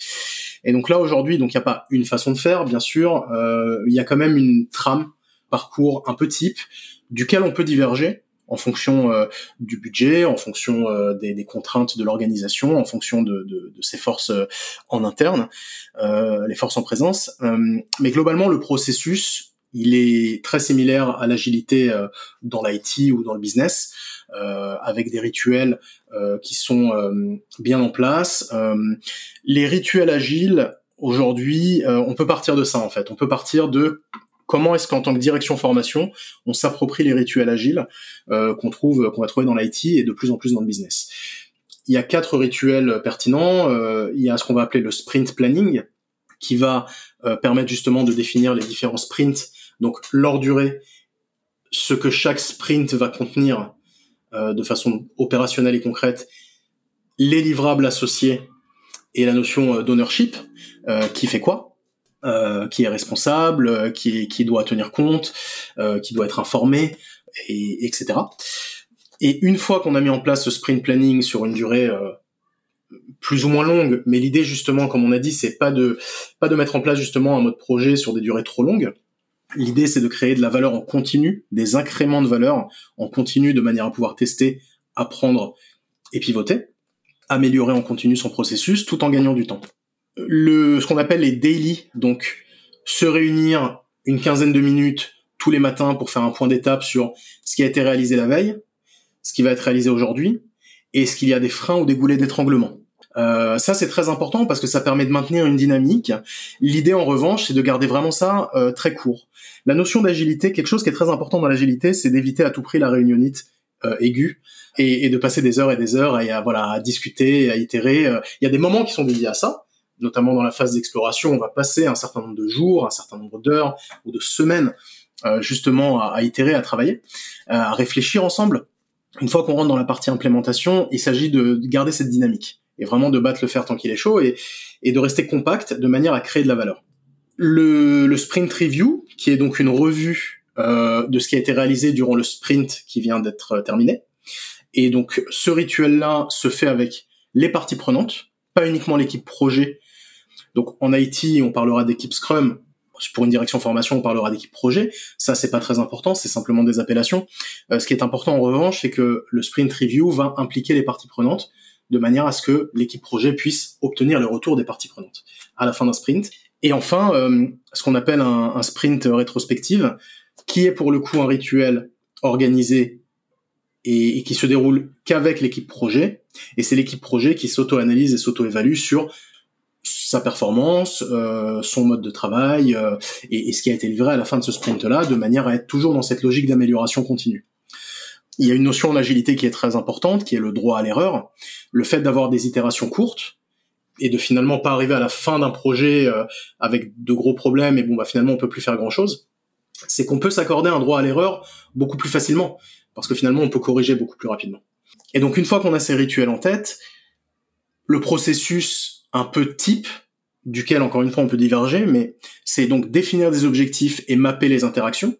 Et donc là aujourd'hui, donc il n'y a pas une façon de faire, bien sûr, il euh, y a quand même une trame, parcours un peu type, duquel on peut diverger en fonction euh, du budget, en fonction euh, des, des contraintes de l'organisation, en fonction de, de, de ses forces euh, en interne, euh, les forces en présence. Euh, mais globalement, le processus, il est très similaire à l'agilité euh, dans l'I T ou dans le business, euh, avec des rituels euh, qui sont euh, bien en place. Euh, les rituels agiles, aujourd'hui, euh, on peut partir de ça, en fait. On peut partir de... Comment est-ce qu'en tant que direction formation, on s'approprie les rituels agiles euh, qu'on trouve, qu'on va trouver dans l'I T et de plus en plus dans le business. Il y a quatre rituels pertinents. Euh, il y a ce qu'on va appeler le sprint planning, qui va euh, permettre justement de définir les différents sprints, donc leur durée, ce que chaque sprint va contenir euh, de façon opérationnelle et concrète, les livrables associés et la notion d'ownership, euh, qui fait quoi. Euh, qui est responsable, euh, qui, qui doit tenir compte, euh, qui doit être informé, et, etc. Et une fois qu'on a mis en place ce sprint planning sur une durée euh, plus ou moins longue, mais l'idée justement, comme on a dit, c'est pas de pas de mettre en place justement un mode projet sur des durées trop longues. L'idée, c'est de créer de la valeur en continu, des incréments de valeur en continu, de manière à pouvoir tester, apprendre et pivoter, améliorer en continu son processus tout en gagnant du temps. Le, ce qu'on appelle les daily, donc se réunir une quinzaine de minutes tous les matins pour faire un point d'étape sur ce qui a été réalisé la veille, ce qui va être réalisé aujourd'hui, et est-ce qu'il y a des freins ou des goulets d'étranglement. Euh, ça, c'est très important parce que ça permet de maintenir une dynamique. L'idée, en revanche, c'est de garder vraiment ça euh, très court. La notion d'agilité, quelque chose qui est très important dans l'agilité, c'est d'éviter à tout prix la réunionnite euh, aiguë. Et, et de passer des heures et des heures à, à, voilà, à discuter, à itérer. Il y a des moments qui sont dédiés à ça. Notamment dans la phase d'exploration, on va passer un certain nombre de jours, un certain nombre d'heures ou de semaines euh, justement à, à itérer, à travailler, à réfléchir ensemble. Une fois qu'on rentre dans la partie implémentation, il s'agit de garder cette dynamique et vraiment de battre le fer tant qu'il est chaud et, et de rester compact de manière à créer de la valeur. Le, le sprint review, qui est donc une revue euh, de ce qui a été réalisé durant le sprint qui vient d'être terminé. Et donc ce rituel-là se fait avec les parties prenantes, pas uniquement l'équipe projet. Donc, en I T, on parlera d'équipe Scrum. Pour une direction formation, on parlera d'équipe projet. Ça, c'est pas très important. C'est simplement des appellations. Euh, ce qui est important, en revanche, c'est que le sprint review va impliquer les parties prenantes de manière à ce que l'équipe projet puisse obtenir le retour des parties prenantes à la fin d'un sprint. Et enfin, euh, ce qu'on appelle un, un sprint rétrospective, qui est pour le coup un rituel organisé et, et qui se déroule qu'avec l'équipe projet. Et c'est l'équipe projet qui s'auto-analyse et s'auto-évalue sur sa performance, euh, son mode de travail euh, et, et ce qui a été livré à la fin de ce sprint-là, de manière à être toujours dans cette logique d'amélioration continue. Il y a une notion en agilité qui est très importante, qui est le droit à l'erreur, le fait d'avoir des itérations courtes et de finalement pas arriver à la fin d'un projet euh, avec de gros problèmes et bon bah finalement on peut plus faire grand-chose. C'est qu'on peut s'accorder un droit à l'erreur beaucoup plus facilement parce que finalement on peut corriger beaucoup plus rapidement. Et donc une fois qu'on a ces rituels en tête, le processus un peu type, duquel, encore une fois, on peut diverger, mais c'est donc définir des objectifs et mapper les interactions,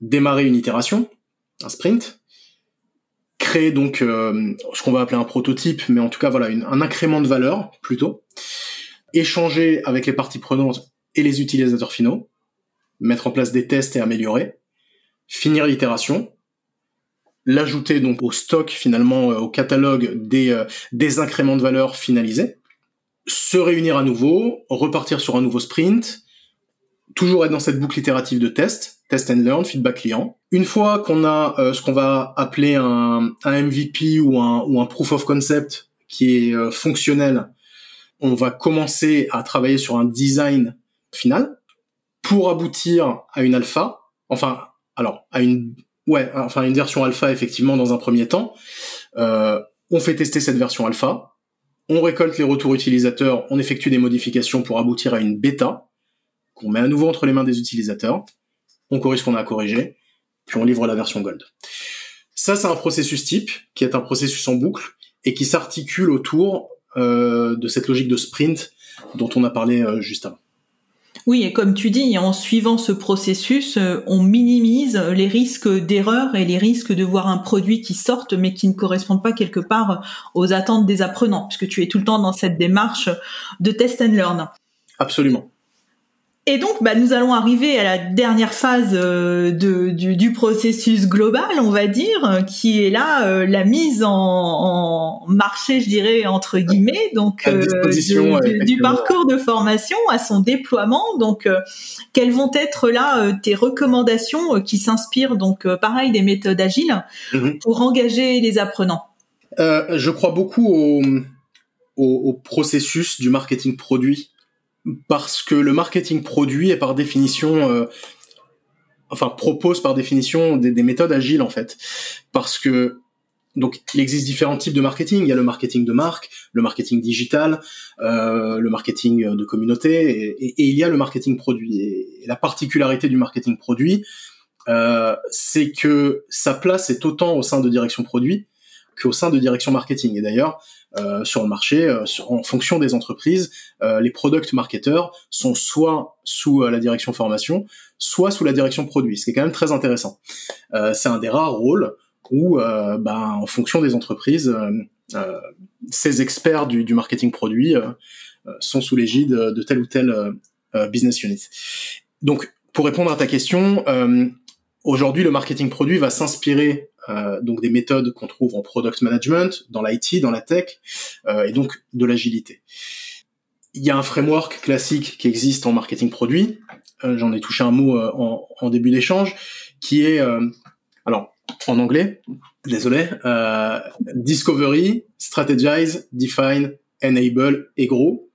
démarrer une itération, un sprint, créer donc euh, ce qu'on va appeler un prototype, mais en tout cas, voilà, une, un incrément de valeur, plutôt, échanger avec les parties prenantes et les utilisateurs finaux, mettre en place des tests et améliorer, finir l'itération, l'ajouter donc au stock, finalement, euh, au catalogue des, euh, des incréments de valeur finalisés, se réunir à nouveau, repartir sur un nouveau sprint, toujours être dans cette boucle itérative de test, test and learn, feedback client. Une fois qu'on a euh, ce qu'on va appeler un, un M V P ou un, ou un proof of concept qui est euh, fonctionnel, on va commencer à travailler sur un design final pour aboutir à une alpha, enfin, alors, à une, ouais, enfin, une version alpha, effectivement, dans un premier temps. Euh, on fait tester cette version alpha, on récolte les retours utilisateurs, on effectue des modifications pour aboutir à une bêta, qu'on met à nouveau entre les mains des utilisateurs, on corrige ce qu'on a à corriger, puis on livre la version gold. Ça, c'est un processus type, qui est un processus en boucle, et qui s'articule autour euh, de cette logique de sprint dont on a parlé euh, juste avant. Oui, et comme tu dis, en suivant ce processus, on minimise les risques d'erreur et les risques de voir un produit qui sorte mais qui ne correspond pas quelque part aux attentes des apprenants, puisque tu es tout le temps dans cette démarche de test and learn. Absolument. Et donc, bah, nous allons arriver à la dernière phase euh, de, du, du processus global, on va dire, qui est là euh, la mise en, en marché, je dirais, entre guillemets, donc euh, du, du parcours de formation à son déploiement. Donc, euh, quelles vont être là euh, tes recommandations euh, qui s'inspirent, donc euh, pareil, des méthodes agiles mm-hmm. pour engager les apprenants ? euh, Je crois beaucoup au, au, au processus du marketing produit. Parce que le marketing produit est par définition, euh, enfin propose par définition des, des méthodes agiles en fait. Parce que donc il existe différents types de marketing. Il y a le marketing de marque, le marketing digital, euh, le marketing de communauté, et, et, et il y a le marketing produit. Et, et la particularité du marketing produit, euh, c'est que sa place est autant au sein de direction produit qu'au sein de direction marketing. Et d'ailleurs, euh, sur le marché, euh, sur, en fonction des entreprises, euh, les product marketeurs sont soit sous euh, la direction formation, soit sous la direction produit, ce qui est quand même très intéressant. Euh, c'est un des rares rôles où, euh, ben, en fonction des entreprises, euh, euh, ces experts du, du marketing produit euh, sont sous l'égide de tel ou tel euh, business unit. Donc, pour répondre à ta question, euh, aujourd'hui, le marketing produit va s'inspirer Euh, donc des méthodes qu'on trouve en product management, dans l'I T, dans la tech, euh, et donc de l'agilité. Il y a un framework classique qui existe en marketing produit, euh, j'en ai touché un mot euh, en, en début d'échange, qui est, euh, alors en anglais, désolé, euh, Discovery, Strategize, Define, Enable et Grow.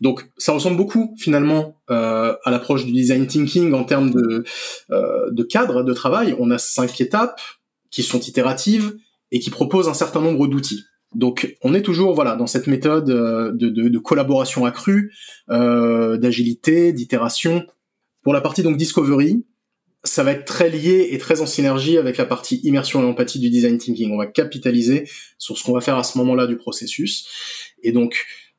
Donc ça ressemble beaucoup finalement euh, à l'approche du design thinking en termes de, euh, de cadre de travail. On a cinq étapes qui sont itératives et qui proposent un certain nombre d'outils. Donc, on est toujours voilà dans cette méthode de, de, de collaboration accrue, euh, d'agilité, d'itération. Pour la partie donc discovery, ça va être très lié et très en synergie avec la partie immersion et empathie du design thinking. On va capitaliser sur ce qu'on va faire à ce moment-là du processus. Et donc,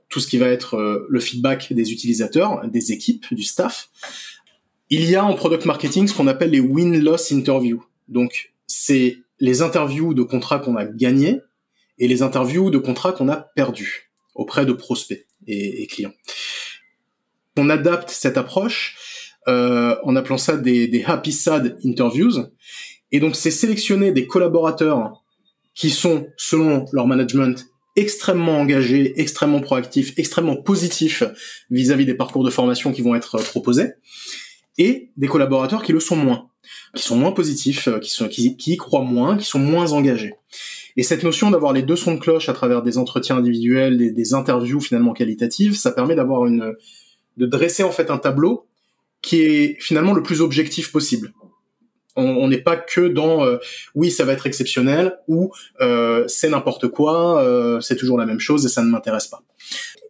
tout ce qui va être euh, le feedback des utilisateurs, des équipes, du staff. Il y a en product marketing ce qu'on appelle les win-loss interviews. Donc, c'est les interviews de contrats qu'on a gagnés et les interviews de contrats qu'on a perdus auprès de prospects et, et clients. On adapte cette approche euh, en appelant ça des, des happy sad interviews. Et donc, c'est sélectionner des collaborateurs qui sont, selon leur management, extrêmement engagés, extrêmement proactifs, extrêmement positifs vis-à-vis des parcours de formation qui vont être proposés, et des collaborateurs qui le sont moins, qui sont moins positifs, qui, sont, qui, qui y croient moins, qui sont moins engagés. Et cette notion d'avoir les deux sons de cloche à travers des entretiens individuels, des, des interviews finalement qualitatives, ça permet d'avoir une, de dresser en fait un tableau qui est finalement le plus objectif possible. On n'est pas que dans euh, oui ça va être exceptionnel ou euh, c'est n'importe quoi, euh, c'est toujours la même chose et ça ne m'intéresse pas.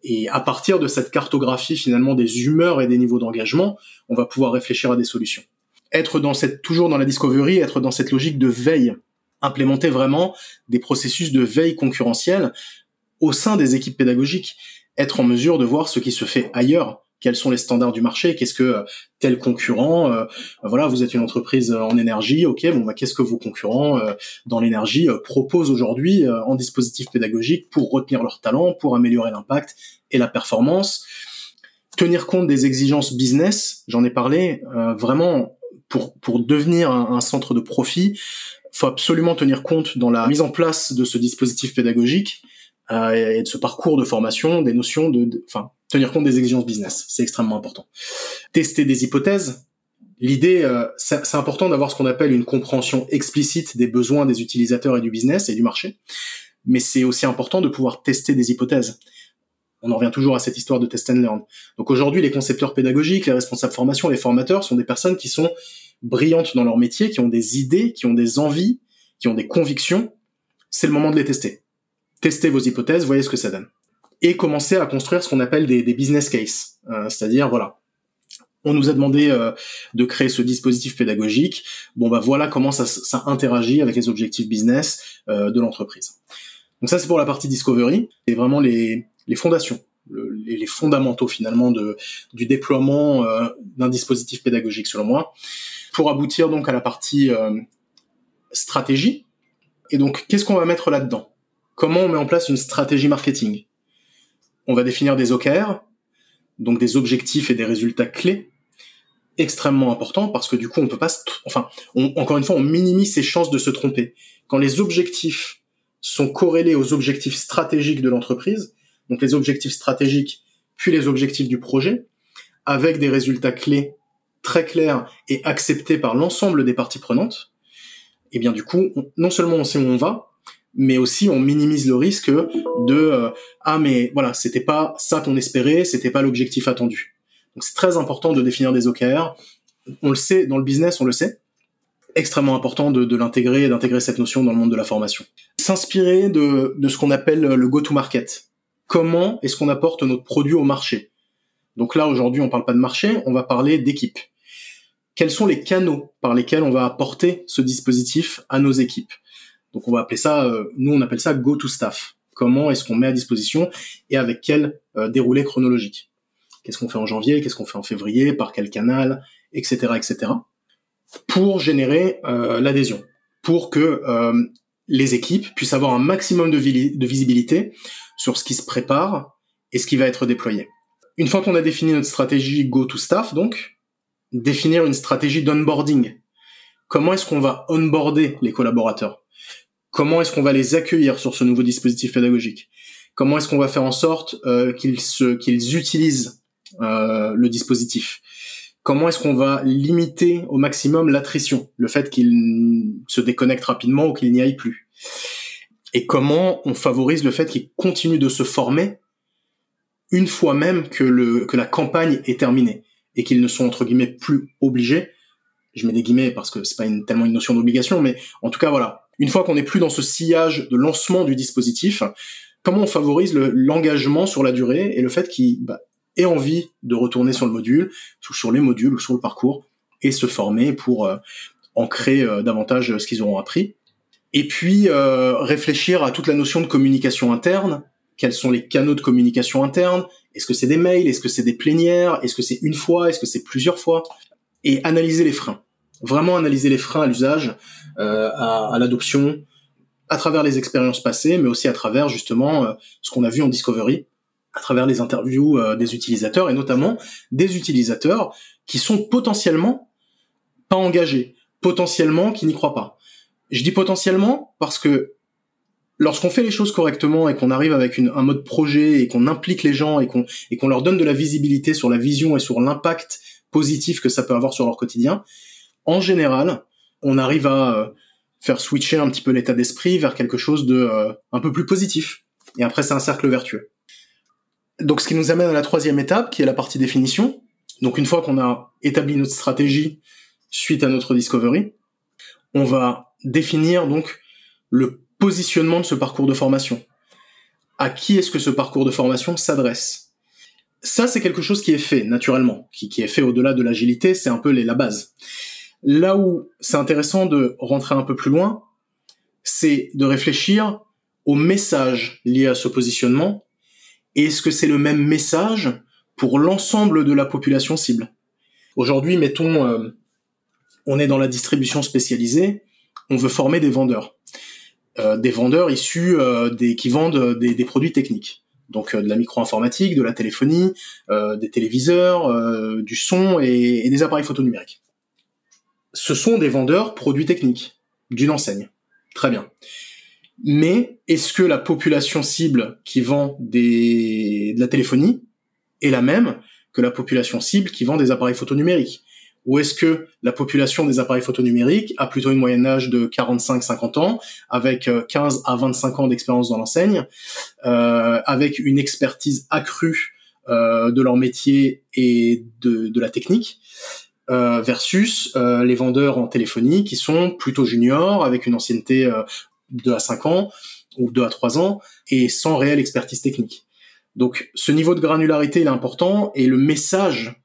Et à partir de cette cartographie finalement des humeurs et des niveaux d'engagement, on va pouvoir réfléchir à des solutions. Être dans cette, toujours dans la discovery, être dans cette logique de veille, implémenter vraiment des processus de veille concurrentielle au sein des équipes pédagogiques, être en mesure de voir ce qui se fait ailleurs. Quels sont les standards du marché? Qu'est-ce que tel concurrent euh, Voilà, vous êtes une entreprise en énergie, ok. Bon, bah, qu'est-ce que vos concurrents euh, dans l'énergie euh, proposent aujourd'hui euh, en dispositif pédagogique pour retenir leurs talents, pour améliorer l'impact et la performance? Tenir compte des exigences business, j'en ai parlé. Euh, vraiment, pour pour devenir un, un centre de profit, faut absolument tenir compte dans la mise en place de ce dispositif pédagogique euh, et de ce parcours de formation des notions de, enfin. Tenir compte des exigences business, c'est extrêmement important. Tester des hypothèses. L'idée, euh, c'est, c'est important d'avoir ce qu'on appelle une compréhension explicite des besoins des utilisateurs et du business et du marché, mais c'est aussi important de pouvoir tester des hypothèses. On en revient toujours à cette histoire de test and learn. Donc aujourd'hui, les concepteurs pédagogiques, les responsables formation, les formateurs sont des personnes qui sont brillantes dans leur métier, qui ont des idées, qui ont des envies, qui ont des convictions. C'est le moment de les tester. Testez vos hypothèses, voyez ce que ça donne. Et commencez à construire ce qu'on appelle des, des business cases. Euh, c'est-à-dire, voilà, on nous a demandé euh, de créer ce dispositif pédagogique. Bon, bah voilà comment ça, ça interagit avec les objectifs business euh, de l'entreprise. Donc ça, c'est pour la partie discovery. C'est vraiment les... les fondations, le, les fondamentaux finalement de, du déploiement euh, d'un dispositif pédagogique selon moi, pour aboutir donc à la partie euh, stratégie. Et donc, qu'est-ce qu'on va mettre là-dedans ? Comment on met en place une stratégie marketing ? On va définir des O K R, donc des objectifs et des résultats clés, extrêmement importants parce que du coup, on peut pas, se tr- enfin, on, encore une fois, on minimise ses chances de se tromper. Quand les objectifs sont corrélés aux objectifs stratégiques de l'entreprise, donc les objectifs stratégiques, puis les objectifs du projet, avec des résultats clés très clairs et acceptés par l'ensemble des parties prenantes, eh bien du coup, on, non seulement on sait où on va, mais aussi on minimise le risque de euh, ah mais voilà, c'était pas ça qu'on espérait, c'était pas l'objectif attendu. Donc c'est très important de définir des O K R. On le sait dans le business, on le sait. Extrêmement important de, de l'intégrer et d'intégrer cette notion dans le monde de la formation. S'inspirer de, de ce qu'on appelle le go-to-market. Comment est-ce qu'on apporte notre produit au marché ? Donc là, aujourd'hui, on parle pas de marché, on va parler d'équipe. Quels sont les canaux par lesquels on va apporter ce dispositif à nos équipes ? Donc on va appeler ça, euh, nous on appelle ça « go to staff ». Comment est-ce qu'on met à disposition et avec quel euh, déroulé chronologique ? Qu'est-ce qu'on fait en janvier ? Qu'est-ce qu'on fait en février ? Par quel canal ? Etc. etc. Pour générer euh, l'adhésion, pour que euh, les équipes puissent avoir un maximum de, vi- de visibilité sur ce qui se prépare et ce qui va être déployé. Une fois qu'on a défini notre stratégie go to staff, donc, définir une stratégie d'onboarding. Comment est-ce qu'on va onboarder les collaborateurs ? Comment est-ce qu'on va les accueillir sur ce nouveau dispositif pédagogique ? Comment est-ce qu'on va faire en sorte euh, qu'ils, se, qu'ils utilisent euh, le dispositif ? Comment est-ce qu'on va limiter au maximum l'attrition, le fait qu'ils se déconnectent rapidement ou qu'ils n'y aillent plus ? Et comment on favorise le fait qu'ils continuent de se former une fois même que le que la campagne est terminée et qu'ils ne sont entre guillemets plus obligés. Je mets des guillemets parce que c'est pas une, tellement une notion d'obligation, mais en tout cas voilà. Une fois qu'on n'est plus dans ce sillage de lancement du dispositif, comment on favorise le, l'engagement sur la durée et le fait qu'ils bah, aient envie de retourner sur le module, ou sur les modules ou sur le parcours et se former pour euh, ancrer euh, davantage ce qu'ils auront appris. Et puis, euh, réfléchir à toute la notion de communication interne. Quels sont les canaux de communication interne ? Est-ce que c'est des mails ? Est-ce que c'est des plénières ? Est-ce que c'est une fois ? Est-ce que c'est plusieurs fois ? Et analyser les freins. Vraiment analyser les freins à l'usage, euh, à, à l'adoption, à travers les expériences passées, mais aussi à travers, justement, euh, ce qu'on a vu en Discovery, à travers les interviews euh, des utilisateurs, et notamment des utilisateurs qui sont potentiellement pas engagés, potentiellement qui n'y croient pas. Je dis potentiellement parce que lorsqu'on fait les choses correctement et qu'on arrive avec une, un mode projet et qu'on implique les gens et qu'on, et qu'on leur donne de la visibilité sur la vision et sur l'impact positif que ça peut avoir sur leur quotidien, en général, on arrive à faire switcher un petit peu l'état d'esprit vers quelque chose de euh, un peu plus positif. Et après, c'est un cercle vertueux. Donc, ce qui nous amène à la troisième étape, qui est la partie définition. Donc, une fois qu'on a établi notre stratégie suite à notre discovery, on va définir donc le positionnement de ce parcours de formation. À qui est-ce que ce parcours de formation s'adresse ? Ça, c'est quelque chose qui est fait naturellement, qui, qui est fait au-delà de l'agilité, c'est un peu les, la base. Là où c'est intéressant de rentrer un peu plus loin, c'est de réfléchir aux messages liés à ce positionnement. Et est-ce que c'est le même message pour l'ensemble de la population cible ? Aujourd'hui, mettons, euh, on est dans la distribution spécialisée, on veut former des vendeurs, euh, des vendeurs issus euh, des qui vendent des, des produits techniques, donc euh, de la micro-informatique, de la téléphonie, euh, des téléviseurs, euh, du son et, et des appareils photo numériques. Ce sont des vendeurs produits techniques d'une enseigne, très bien. Mais est-ce que la population cible qui vend des de la téléphonie est la même que la population cible qui vend des appareils photo numériques ? Ou est-ce que la population des appareils photonumériques a plutôt une moyenne d'âge de quarante-cinq à cinquante ans, avec quinze à vingt-cinq ans d'expérience dans l'enseigne, euh, avec une expertise accrue euh, de leur métier et de, de la technique, euh, versus euh, les vendeurs en téléphonie qui sont plutôt juniors, avec une ancienneté euh, deux à cinq ans ou deux à trois ans, et sans réelle expertise technique. Donc ce niveau de granularité, il est important, et le message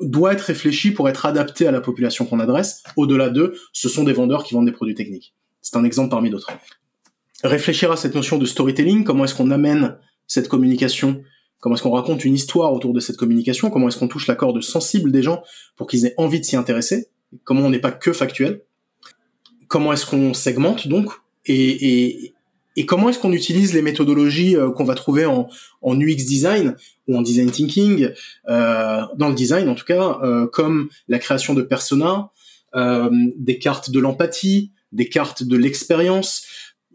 doit être réfléchi pour être adapté à la population qu'on adresse. Au-delà d'eux, ce sont des vendeurs qui vendent des produits techniques. C'est un exemple parmi d'autres. Réfléchir à cette notion de storytelling, comment est-ce qu'on amène cette communication, comment est-ce qu'on raconte une histoire autour de cette communication, comment est-ce qu'on touche la corde sensible des gens pour qu'ils aient envie de s'y intéresser, comment on n'est pas que factuel, comment est-ce qu'on segmente donc, et, et, et comment est-ce qu'on utilise les méthodologies qu'on va trouver en, en U X design, ou en design thinking, euh, dans le design en tout cas, euh, comme la création de personas, euh, des cartes de l'empathie, des cartes de l'expérience.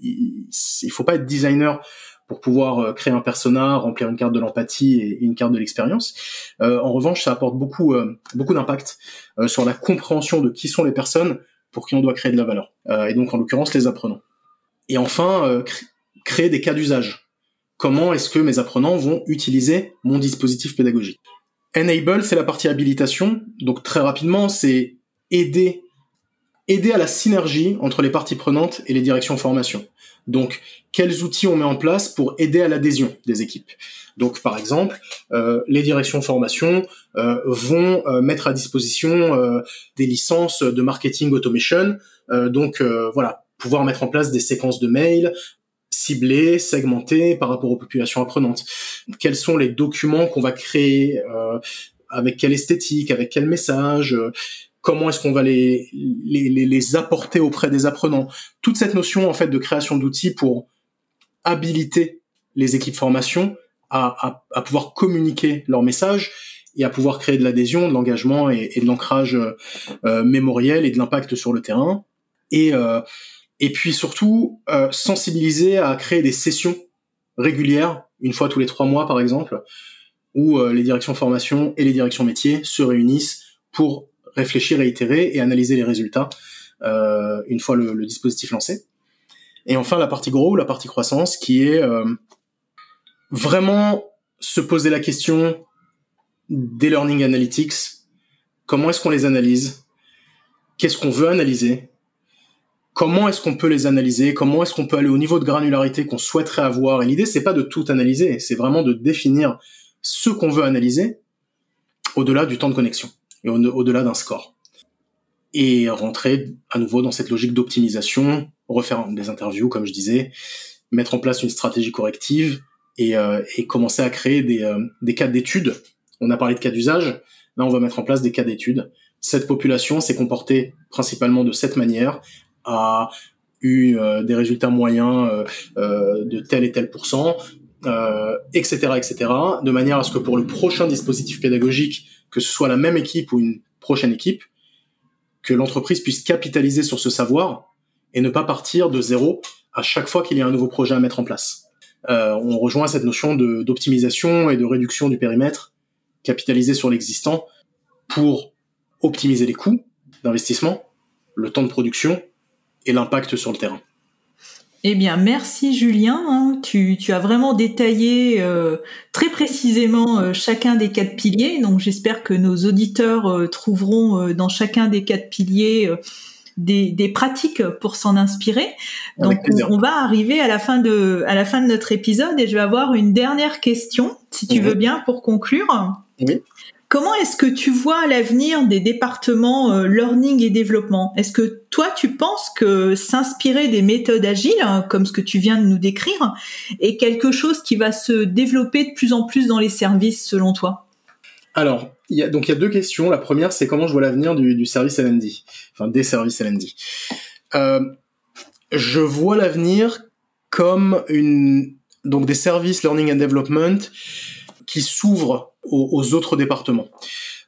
Il ne faut pas être designer pour pouvoir créer un persona, remplir une carte de l'empathie et une carte de l'expérience. Euh, en revanche, ça apporte beaucoup, euh, beaucoup d'impact euh, sur la compréhension de qui sont les personnes pour qui on doit créer de la valeur, euh, et donc en l'occurrence les apprenants. Et enfin, euh, cr- créer des cas d'usage. Comment est-ce que mes apprenants vont utiliser mon dispositif pédagogique? Enable, c'est la partie habilitation. Donc très rapidement, c'est aider, aider à la synergie entre les parties prenantes et les directions formation. Donc quels outils on met en place pour aider à l'adhésion des équipes? Donc par exemple, euh, les directions formation euh, vont euh, mettre à disposition euh, des licences de marketing automation. Euh, donc euh, voilà, pouvoir mettre en place des séquences de mails, ciblés, segmentés par rapport aux populations apprenantes. Quels sont les documents qu'on va créer, euh, avec quelle esthétique, avec quel message, euh, comment est-ce qu'on va les, les, les, les apporter auprès des apprenants. Toute cette notion en fait de création d'outils pour habiliter les équipes formation à, à, à pouvoir communiquer leur message et à pouvoir créer de l'adhésion, de l'engagement et, et de l'ancrage euh, mémoriel et de l'impact sur le terrain. Et euh, Et puis surtout, euh, sensibiliser à créer des sessions régulières, une fois tous les trois mois par exemple, où euh, les directions formation et les directions métiers se réunissent pour réfléchir et itérer et analyser les résultats euh, une fois le, le dispositif lancé. Et enfin, la partie gros, la partie croissance, qui est euh, vraiment se poser la question des learning analytics. Comment est-ce qu'on les analyse? Qu'est-ce qu'on veut analyser? Comment est-ce qu'on peut les analyser? Comment est-ce qu'on peut aller au niveau de granularité qu'on souhaiterait avoir? Et l'idée, c'est pas de tout analyser, c'est vraiment de définir ce qu'on veut analyser au-delà du temps de connexion et au-delà d'un score. Et rentrer à nouveau dans cette logique d'optimisation, refaire des interviews, comme je disais, mettre en place une stratégie corrective et, euh, et commencer à créer des, euh, des cas d'études. On a parlé de cas d'usage, là on va mettre en place des cas d'études. Cette population s'est comportée principalement de cette manière, a eu euh, des résultats moyens euh, euh, de tel et tel pourcent, euh, et cetera, et cetera, de manière à ce que pour le prochain dispositif pédagogique, que ce soit la même équipe ou une prochaine équipe, que l'entreprise puisse capitaliser sur ce savoir et ne pas partir de zéro à chaque fois qu'il y a un nouveau projet à mettre en place. Euh, on rejoint cette notion de, d'optimisation et de réduction du périmètre, capitaliser sur l'existant pour optimiser les coûts d'investissement, le temps de production, et l'impact sur le terrain. Eh bien, merci Julien. Hein. Tu, tu as vraiment détaillé euh, très précisément euh, chacun des quatre piliers. Donc, j'espère que nos auditeurs euh, trouveront euh, dans chacun des quatre piliers euh, des, des pratiques pour s'en inspirer. Donc, on, on va arriver à la fin de, à la fin de notre épisode et je vais avoir une dernière question, si tu mmh. veux bien, pour conclure. Oui. Comment est-ce que tu vois l'avenir des départements euh, learning et développement? Est-ce que toi, tu penses que s'inspirer des méthodes agiles, comme ce que tu viens de nous décrire, est quelque chose qui va se développer de plus en plus dans les services, selon toi? Alors, il y a, donc il y a deux questions. La première, c'est comment je vois l'avenir du, du service L and D, enfin des services L and D. Euh, je vois l'avenir comme une, donc des services learning and development qui s'ouvrent aux autres départements,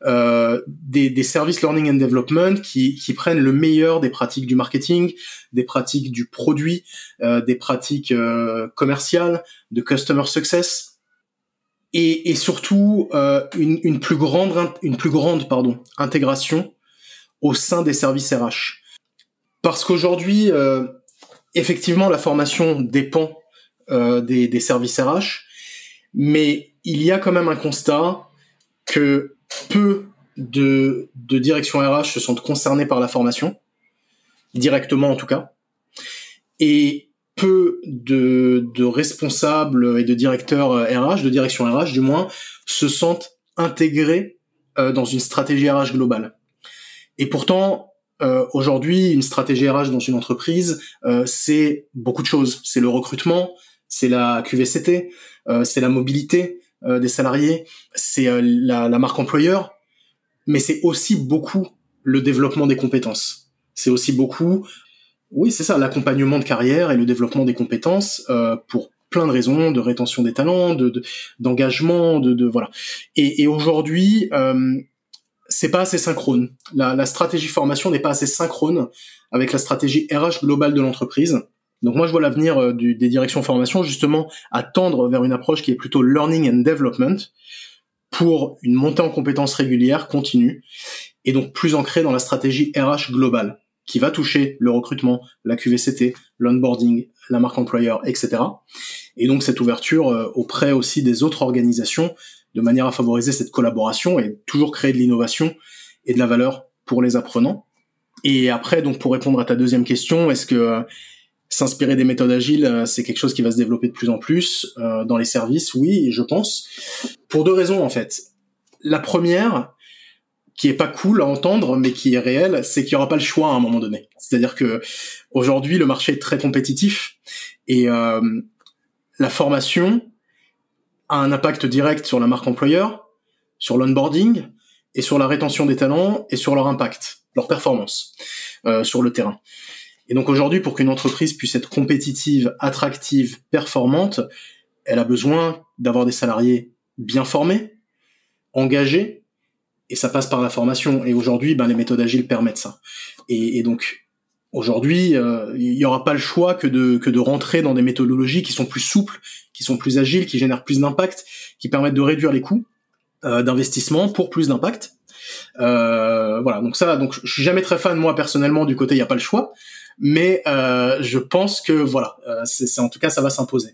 euh, des, des services learning and development qui, qui prennent le meilleur des pratiques du marketing, des pratiques du produit, euh, des pratiques euh, commerciales, de customer success, et, et surtout euh, une, une plus grande, une plus grande pardon, intégration au sein des services R H. Parce qu'aujourd'hui, euh, effectivement, la formation dépend euh, des, des services R H, mais il y a quand même un constat que peu de, de directions R H se sont concernées par la formation, directement en tout cas, et peu de, de responsables et de directeurs R H, de directions R H du moins, se sentent intégrés euh, dans une stratégie R H globale. Et pourtant, euh, aujourd'hui, une stratégie R H dans une entreprise, euh, c'est beaucoup de choses. C'est le recrutement, c'est la Q V C T, euh, c'est la mobilité euh, des salariés, c'est euh, la, la marque employeur, mais c'est aussi beaucoup le développement des compétences. C'est aussi beaucoup, oui, c'est ça, l'accompagnement de carrière et le développement des compétences euh, pour plein de raisons, de rétention des talents, de, de d'engagement, de, de voilà. Et, et aujourd'hui, euh, c'est pas assez synchrone. La, la stratégie formation n'est pas assez synchrone avec la stratégie R H globale de l'entreprise. Donc moi, je vois l'avenir euh, du, des directions formation justement à tendre vers une approche qui est plutôt learning and development pour une montée en compétences régulière, continue, et donc plus ancrée dans la stratégie R H globale qui va toucher le recrutement, la Q V C T, l'onboarding, la marque employeur, et cetera. Et donc cette ouverture euh, auprès aussi des autres organisations de manière à favoriser cette collaboration et toujours créer de l'innovation et de la valeur pour les apprenants. Et après, donc pour répondre à ta deuxième question, est-ce que euh, s'inspirer des méthodes agiles, euh, c'est quelque chose qui va se développer de plus en plus euh, dans les services? Oui, je pense. Pour deux raisons, en fait. La première, qui est pas cool à entendre, mais qui est réelle, c'est qu'il y aura pas le choix à un moment donné. C'est-à-dire que aujourd'hui, le marché est très compétitif et euh, la formation a un impact direct sur la marque employeur, sur l'onboarding et sur la rétention des talents et sur leur impact, leur performance euh, sur le terrain. Et donc aujourd'hui, pour qu'une entreprise puisse être compétitive, attractive, performante, elle a besoin d'avoir des salariés bien formés, engagés, et ça passe par la formation. Et aujourd'hui, ben les méthodes agiles permettent ça. Et, et donc aujourd'hui, euh, il y aura pas le choix que de que de rentrer dans des méthodologies qui sont plus souples, qui sont plus agiles, qui génèrent plus d'impact, qui permettent de réduire les coûts euh, d'investissement pour plus d'impact. Euh, voilà. Donc ça, donc je suis jamais très fan moi personnellement du côté il y a pas le choix, mais euh, je pense que voilà, euh, c'est, c'est en tout cas ça va s'imposer.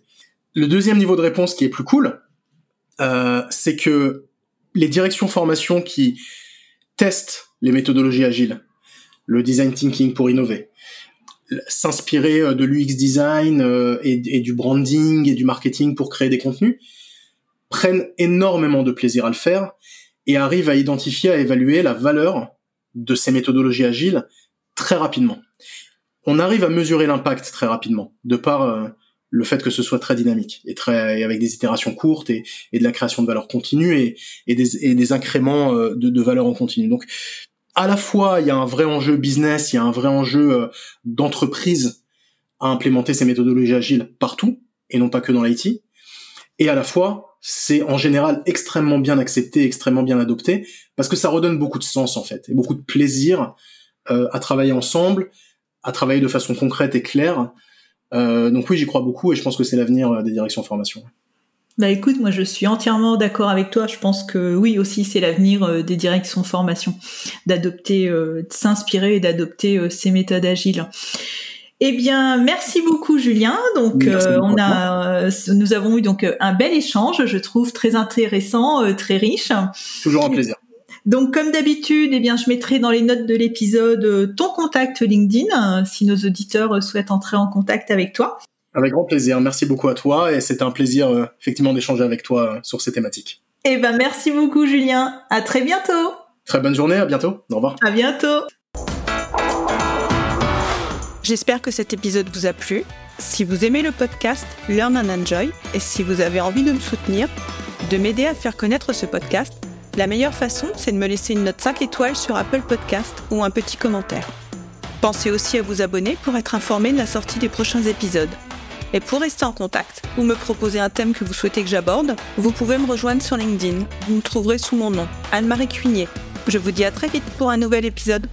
Le deuxième niveau de réponse qui est plus cool, euh, c'est que les directions formation qui testent les méthodologies agiles, le design thinking pour innover, s'inspirer de l'U X design et du branding et du marketing pour créer des contenus, prennent énormément de plaisir à le faire et arrivent à identifier, à évaluer la valeur de ces méthodologies agiles très rapidement. On arrive à mesurer l'impact très rapidement, de par le fait que ce soit très dynamique et très et avec des itérations courtes et, et de la création de valeur continue et, et, des, et des incréments de, de valeur en continu. Donc, à la fois, il y a un vrai enjeu business, il y a un vrai enjeu d'entreprise à implémenter ces méthodologies agiles partout et non pas que dans l'I T. Et à la fois, c'est en général extrêmement bien accepté, extrêmement bien adopté parce que ça redonne beaucoup de sens en fait et beaucoup de plaisir euh, à travailler ensemble, à travailler de façon concrète et claire. Euh, donc oui, j'y crois beaucoup et je pense que c'est l'avenir des directions formation. Bah écoute, moi je suis entièrement d'accord avec toi. Je pense que oui aussi c'est l'avenir des directions formation, d'adopter, euh, de s'inspirer et d'adopter euh, ces méthodes agiles. Eh bien, merci beaucoup Julien. Donc, euh, on a, euh, nous avons eu donc un bel échange, je trouve très intéressant, euh, très riche. Toujours un plaisir. Donc, comme d'habitude, eh bien, je mettrai dans les notes de l'épisode ton contact LinkedIn, si nos auditeurs souhaitent entrer en contact avec toi. Avec grand plaisir. Merci beaucoup à toi. Et c'était un plaisir, euh, effectivement, d'échanger avec toi euh, sur ces thématiques. Eh ben, merci beaucoup, Julien. À très bientôt. Très bonne journée. À bientôt. Au revoir. À bientôt. J'espère que cet épisode vous a plu. Si vous aimez le podcast Learn and Enjoy et si vous avez envie de me soutenir, de m'aider à faire connaître ce podcast, la meilleure façon, c'est de me laisser une note cinq étoiles sur Apple Podcast ou un petit commentaire. Pensez aussi à vous abonner pour être informé de la sortie des prochains épisodes. Et pour rester en contact ou me proposer un thème que vous souhaitez que j'aborde, vous pouvez me rejoindre sur LinkedIn. Vous me trouverez sous mon nom, Anne-Marie Cunier. Je vous dis à très vite pour un nouvel épisode.